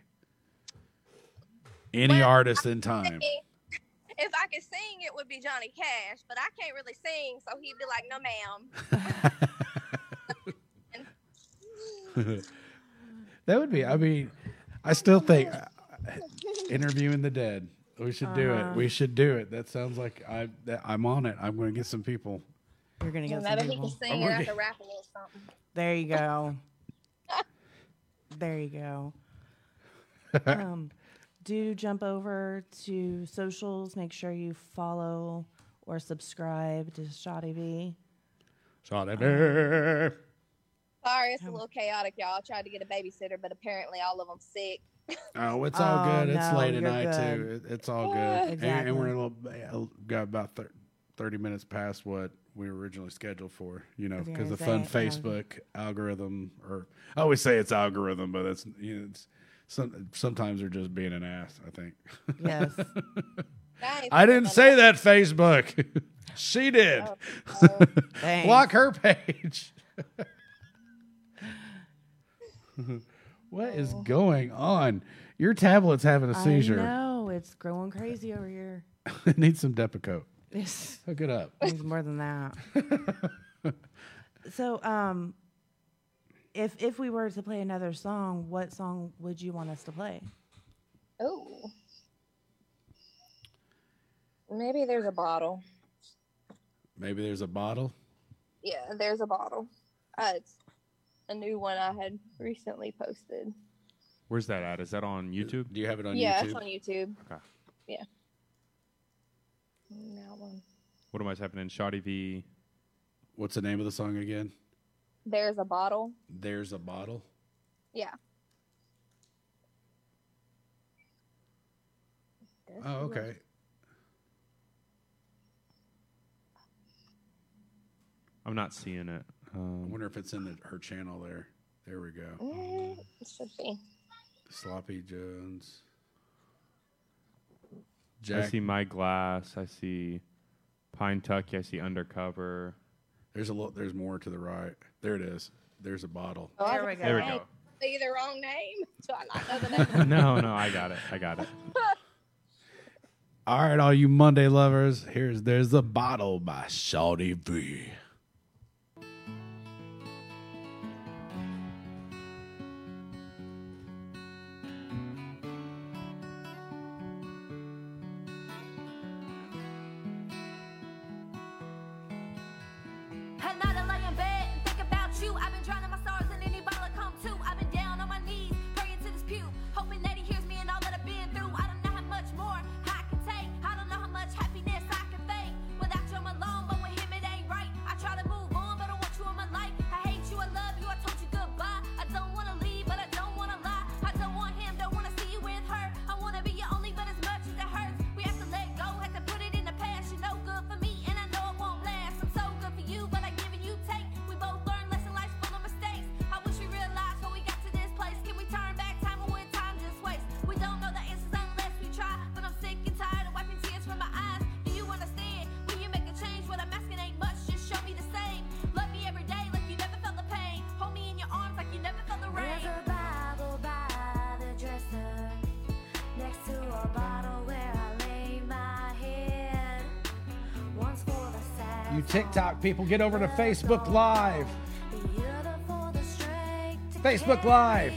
Any well, artist in time. If I could sing, it would be Johnny Cash, but I can't really sing, so he'd be like, no, ma'am. That would be, I mean, I still think uh, interviewing the dead. We should uh-huh. do it. We should do it. That sounds like I, that I'm on it. I'm going to get some people. You're going to get well, some maybe people. Maybe he can sing and I can rap a little something. There you go. There you go. Um, do jump over to socials. Make sure you follow or subscribe to Shotty V. Shotty V. Sorry, it's a little chaotic, y'all. I tried to get a babysitter, but apparently all of them sick. Oh, it's all oh, good. It's no, late at night, too. It, it's all yeah, good. Exactly. And, and we're a little, got about thirty minutes past what we were originally scheduled for, you know, because the fun Facebook algorithm, or I always say it's algorithm, but that's, you know, it's some, sometimes they're just being an ass, I think. Yes. I didn't say that, Facebook. She did. Oh, oh. Block her page. What oh. is going on? Your tablet's having a seizure. I know. It's growing crazy over here. It needs some Depakote. Yes. Hook it up. It's more than that. So, um, if if we were to play another song, what song would you want us to play? Oh, maybe there's a bottle. Maybe there's a bottle. Yeah, there's a bottle. Uh, it's a new one I had recently posted. Where's that at? Is that on YouTube? Do you have it on yeah, YouTube? Yeah, it's on YouTube. Okay. Yeah. That one. What am I typing in? Shotty V. What's the name of the song again? There's a bottle. There's a bottle? Yeah. Oh, okay. I'm not seeing it. Um, I wonder if it's in the, her channel there. There we go. Mm, it should be. Sloppy Jones. Jack. I see My Glass. I see Pinetucky. I see Undercover. There's a lo- There's more to the right. There it is. There's a bottle. Oh, there we go. There we go. See the wrong name? So I not know the name. no, no, I got it. I got it. All right, all you Monday lovers. Here's There's the Bottle by Shotty V. TikTok people, get over to Facebook Live. Facebook Live.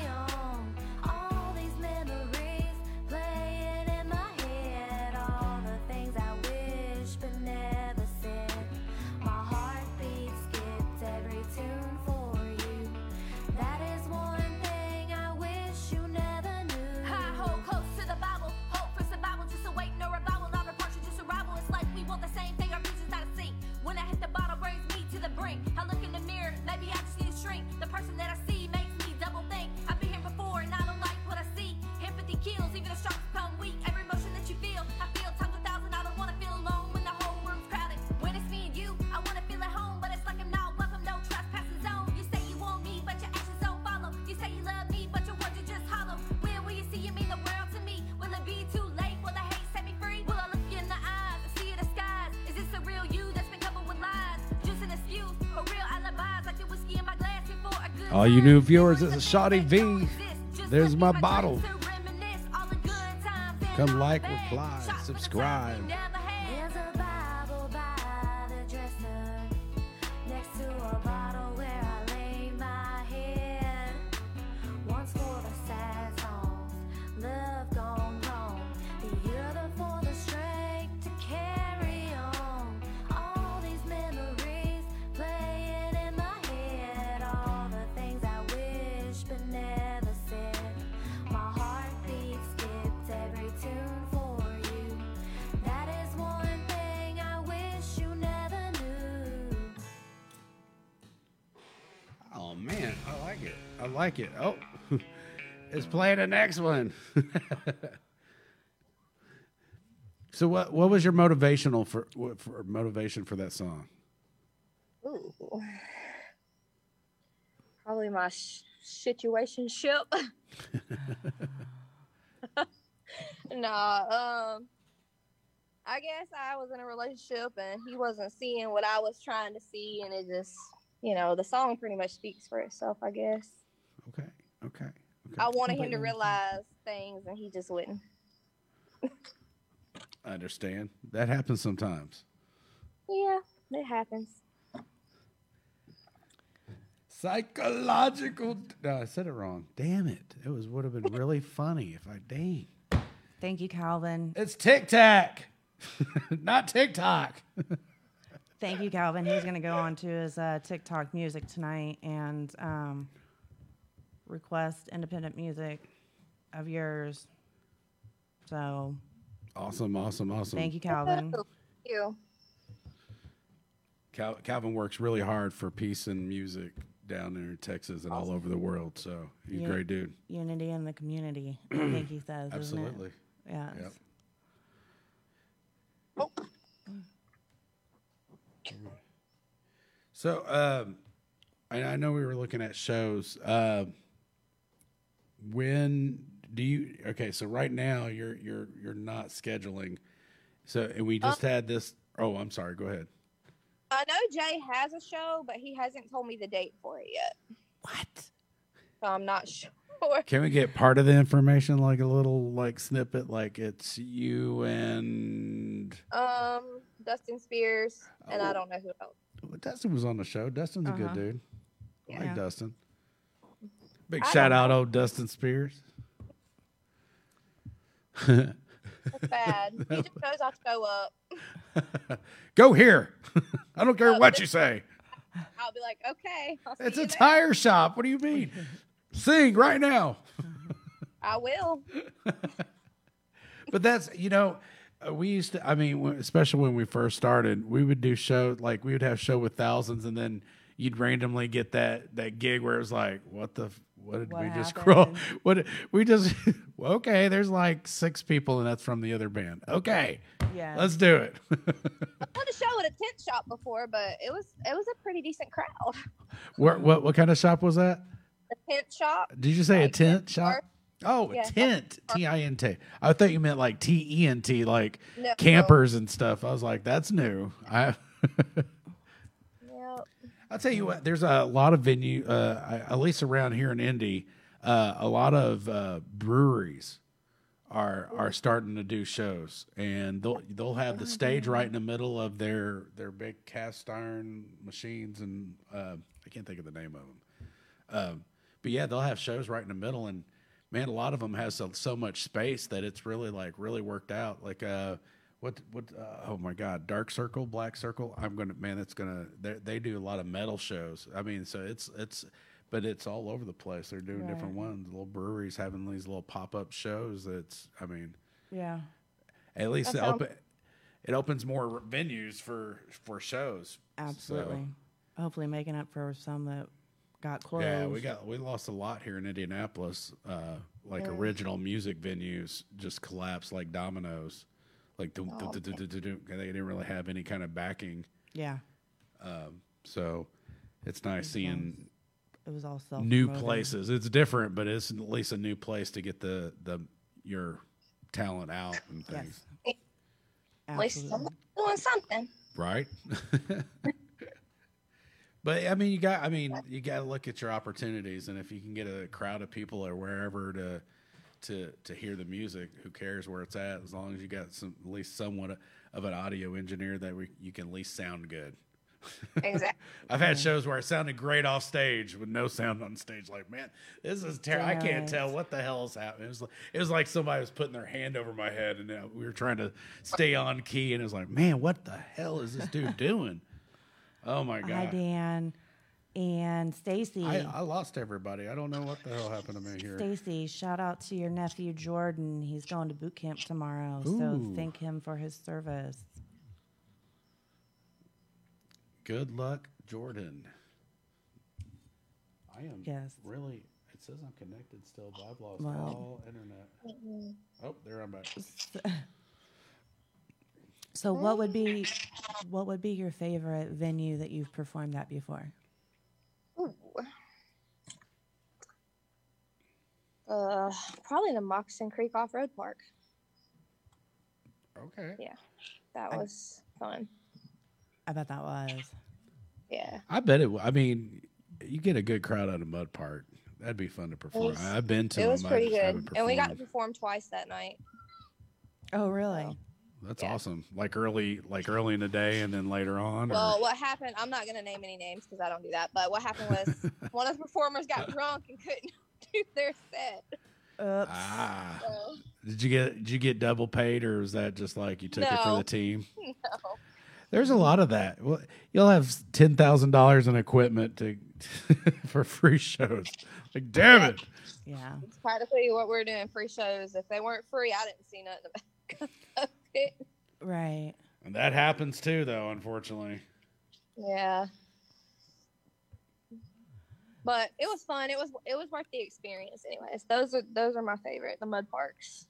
All you new viewers, this is Shotty V. There's My Bottle. Come like, reply, subscribe. Like it. Oh, let's play the next one. So, what what was your motivational for, for motivation for that song? Ooh, probably my sh- situationship. Nah, um, I guess I was in a relationship and he wasn't seeing what I was trying to see, and it just, you know, the song pretty much speaks for itself, I guess. Okay, okay, okay. I wanted him to realize things, and he just wouldn't. I understand. That happens sometimes. Yeah, it happens. Psychological... No, I said it wrong. Damn it. It was would have been really funny if I... Dang. Thank you, Calvin. It's Tic Tac. Not TikTok. Thank you, Calvin. He's going to go on to his uh, TikTok music tonight, and... Um, request independent music of yours. So awesome, awesome, awesome. Thank you, Calvin. Thank you. Cal- Calvin works really hard for peace and music down there in Texas and awesome. All over the world. So he's Un- a great dude. Unity in the community, I think he says. Absolutely. Yeah. Yep. Oh. So, um, I, I know we were looking at shows. Uh, when do you? Okay, so right now you're you're you're not scheduling. So, and we just um, had this. Oh, I'm sorry. Go ahead. I know Jay has a show, but he hasn't told me the date for it yet. What? So I'm not sure. Can we get part of the information, like a little like snippet, like it's you and um Dustin Spears and oh. I don't know who else. Dustin was on the show. Dustin's uh-huh. a good dude. Yeah. I like Dustin. Big I shout out, know. old Dustin Spears. That's bad. He just knows I'll show up. Go here. I don't care oh, what you say. I'll be like, okay. I'll it's a there. tire shop. What do you mean? Sing right now. I will. But that's, you know, we used to, I mean, especially when we first started, we would do show, like we would have show with thousands, and then you'd randomly get that, that gig where it was like, what the, what did what we happened? just crawl? What we just, okay, there's like six people and that's from the other band. Okay. Yeah. Let's do it. I've done a show at a tent shop before, but it was, it was a pretty decent crowd. Where, what, what kind of shop was that? A tent shop. Did you say like a tent shop? Oh, yeah, a tent. T I N T. I thought you meant like T E N T, like no, campers no. and stuff. I was like, that's new. I yep. I'll tell you what, there's a lot of venue, uh, at least around here in Indy, uh, a lot of uh, breweries are are starting to do shows. And they'll they'll have the stage right in the middle of their, their big cast iron machines. And uh, I can't think of the name of them. Um, But yeah, they'll have shows right in the middle, and man, a lot of them has so, so much space that it's really like really worked out. Like, uh, what, what? Uh, oh my God, Dark Circle, Black Circle. I'm gonna, man, that's gonna. They do a lot of metal shows. I mean, so it's it's, but it's all over the place. They're doing right. different ones. Little breweries having these little pop up shows. That's, I mean, yeah. At least it, open, it opens more venues for for shows. Absolutely. So. Hopefully, making up for some that. Got closed. Yeah, we got we lost a lot here in Indianapolis. Uh, like yeah. original music venues just collapsed like dominoes. Like do, oh, do, do, do, do, do, do. They didn't really have any kind of backing. Yeah. Um, so it's nice it seeing. It was all self-promoting. New places. It's different, but it's at least a new place to get the the your talent out and things. Yes. At least someone's doing something. Right. But I mean, you got. I mean, you got to look at your opportunities, and if you can get a crowd of people or wherever to, to to hear the music, who cares where it's at? As long as you got some, at least somewhat of an audio engineer that we, you can at least sound good. Exactly. I've had shows where it sounded great off stage with no sound on stage. Like, man, this is terrible. I can't tell what the hell is happening. It was like, it was like somebody was putting their hand over my head, and we were trying to stay on key, and it was like, man, what the hell is this dude doing? Oh my God! Hi, Dan and Stacy. I, I lost everybody. I don't know what the hell happened to me here. Stacy, shout out to your nephew Jordan. He's going to boot camp tomorrow, Ooh. so thank him for his service. Good luck, Jordan. I am yes. really. It says I'm connected still, but I've lost well, all internet. Mm-hmm. Oh, there I'm back. So what would be what would be your favorite venue that you've performed at before? Ooh. Uh, probably the Moxon Creek Off-Road Park. Okay. Yeah, that I, was fun. I bet that was. Yeah. I bet it. I mean, you get a good crowd out of Mud Park. That'd be fun to perform. Was, I've been to. It was pretty good, and we got to perform twice that night. Oh, really? So. That's yeah. awesome. Like early, like early in the day, and then later on. Well, or? what happened? I'm not going to name any names because I don't do that. But what happened was one of the performers got drunk and couldn't do their set. Oops. Ah. So. Did you get Did you get double paid, or was that just like you took no. it for the team? No. There's a lot of that. Well, you'll have ten thousand dollars in equipment to for free shows. Like, damn it. Yeah. It's practically what we're doing. Free shows. If they weren't free, I didn't see nothing about it. Right. And that happens too, though, unfortunately. Yeah. But it was fun. It was it was worth the experience, anyways. Those are those are my favorite, the Mud Parks.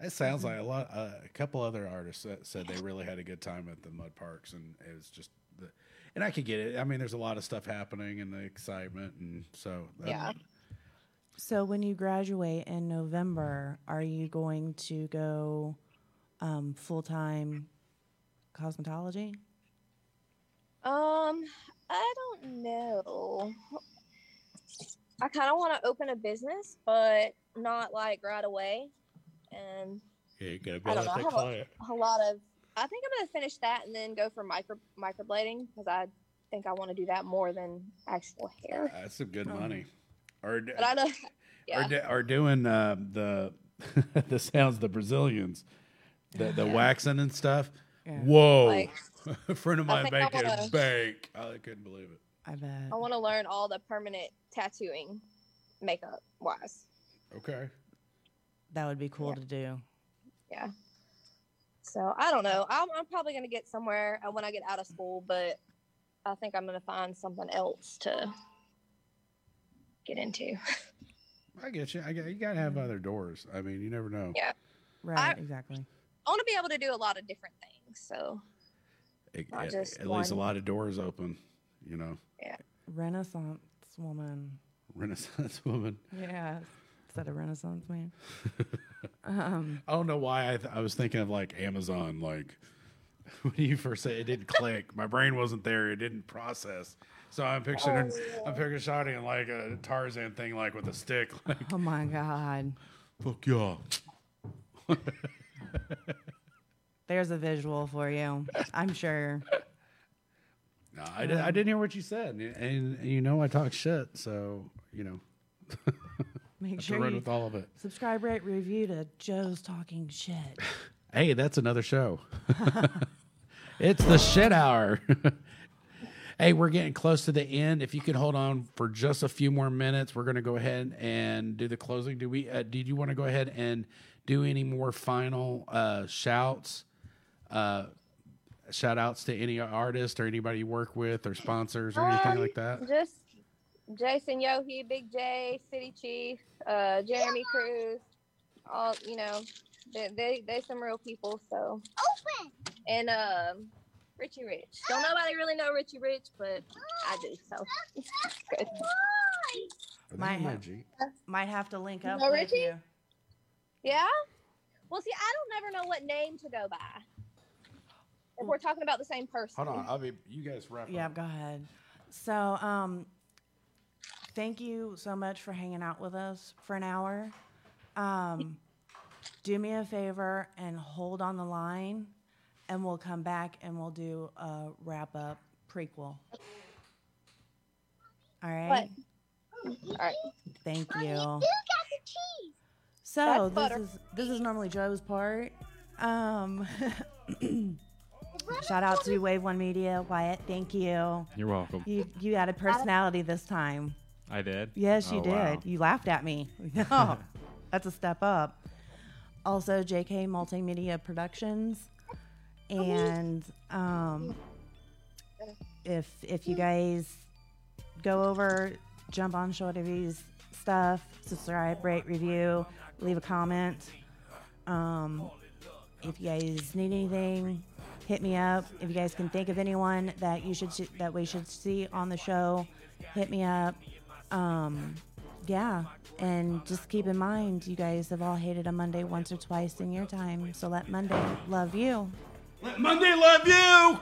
It sounds like a lot. Uh, a couple other artists that said they really had a good time at the Mud Parks, and it was just the, And I could get it. I mean, there's a lot of stuff happening and the excitement. And so. That, yeah. So when you graduate in November, are you going to go um, full-time cosmetology? Um, I don't know. I kind of want to open a business, but not like right away. And yeah, you gotta build up that client. A, a lot of, I think I'm gonna finish that and then go for micro microblading because I think I want to do that more than actual hair. That's some good um, money. Or, but I know, yeah. or, or doing uh, the the sounds the Brazilians, the the yeah. waxing and stuff. Yeah. Whoa! Like, a friend of mine back at bank. I couldn't believe it. I bet. I want to learn all the permanent tattooing, makeup wise. Okay. That would be cool yeah. to do. Yeah. So I don't know. I'm, I'm probably going to get somewhere when I get out of school, but I think I'm going to find something else to get into. I get you. I get, you got to have other doors. I mean, you never know. Yeah. Right. I, exactly. I want to be able to do a lot of different things. So it, it, at one. least a lot of doors open, you know? Yeah. Renaissance woman. Renaissance woman. Yeah. Is that a Renaissance man? um, I don't know why I, th- I was thinking of like Amazon. Like when you first said it, didn't click. My brain wasn't there. It didn't process. So I'm picturing, oh, yeah. I'm picturing Shotty in like a Tarzan thing, like with a stick. Like, oh my god! Fuck y'all. There's a visual for you. I'm sure. No, I, um, did, I didn't hear what you said, and, and you know I talk shit, so you know. Make sure you with all of it. Subscribe, rate, review to Joe's Talking Shit. Hey, that's another show. It's the shit hour. Hey, we're getting close to the end. If you could hold on for just a few more minutes, we're going to go ahead and do the closing. Do we? Uh, did you want to go ahead and do any more final uh, shouts? Uh, shout outs to any artist or anybody you work with or sponsors or anything um, like that? Just. Jason Yohi, Big J, City Chief, uh, Jeremy Cruz, all, you know, they, they, they some real people, so. Open! And um, Richie Rich. Don't nobody really know Richie Rich, but I do, so. Good. Might have, might have to link up no, with Richie? you. Yeah? Well, see, I don't never know what name to go by. If we're talking about the same person. Hold on, I'll be, you guys wrap yeah, up. Yeah, go ahead. So, um... thank you so much for hanging out with us for an hour. Um, do me a favor and hold on the line, and we'll come back and we'll do a wrap-up prequel. All right? What? All right. Thank Mommy, you. You got the cheese. So this is, this is normally Joe's part. Um, shout out to Wave One Media. Wyatt, thank you. You're welcome. You, you had a personality this time. I did? Yes, you oh, did. Wow. You laughed at me. No, that's a step up. Also, J K. Multimedia Productions. And um, if if you guys go over, jump on Shotty V's stuff, subscribe, rate, review, leave a comment. Um, if you guys need anything, hit me up. If you guys can think of anyone that you should sh- that we should see on the show, hit me up. Um, yeah, and just keep in mind, you guys have all hated a Monday once or twice in your time, so let Monday love you. Let Monday love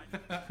you!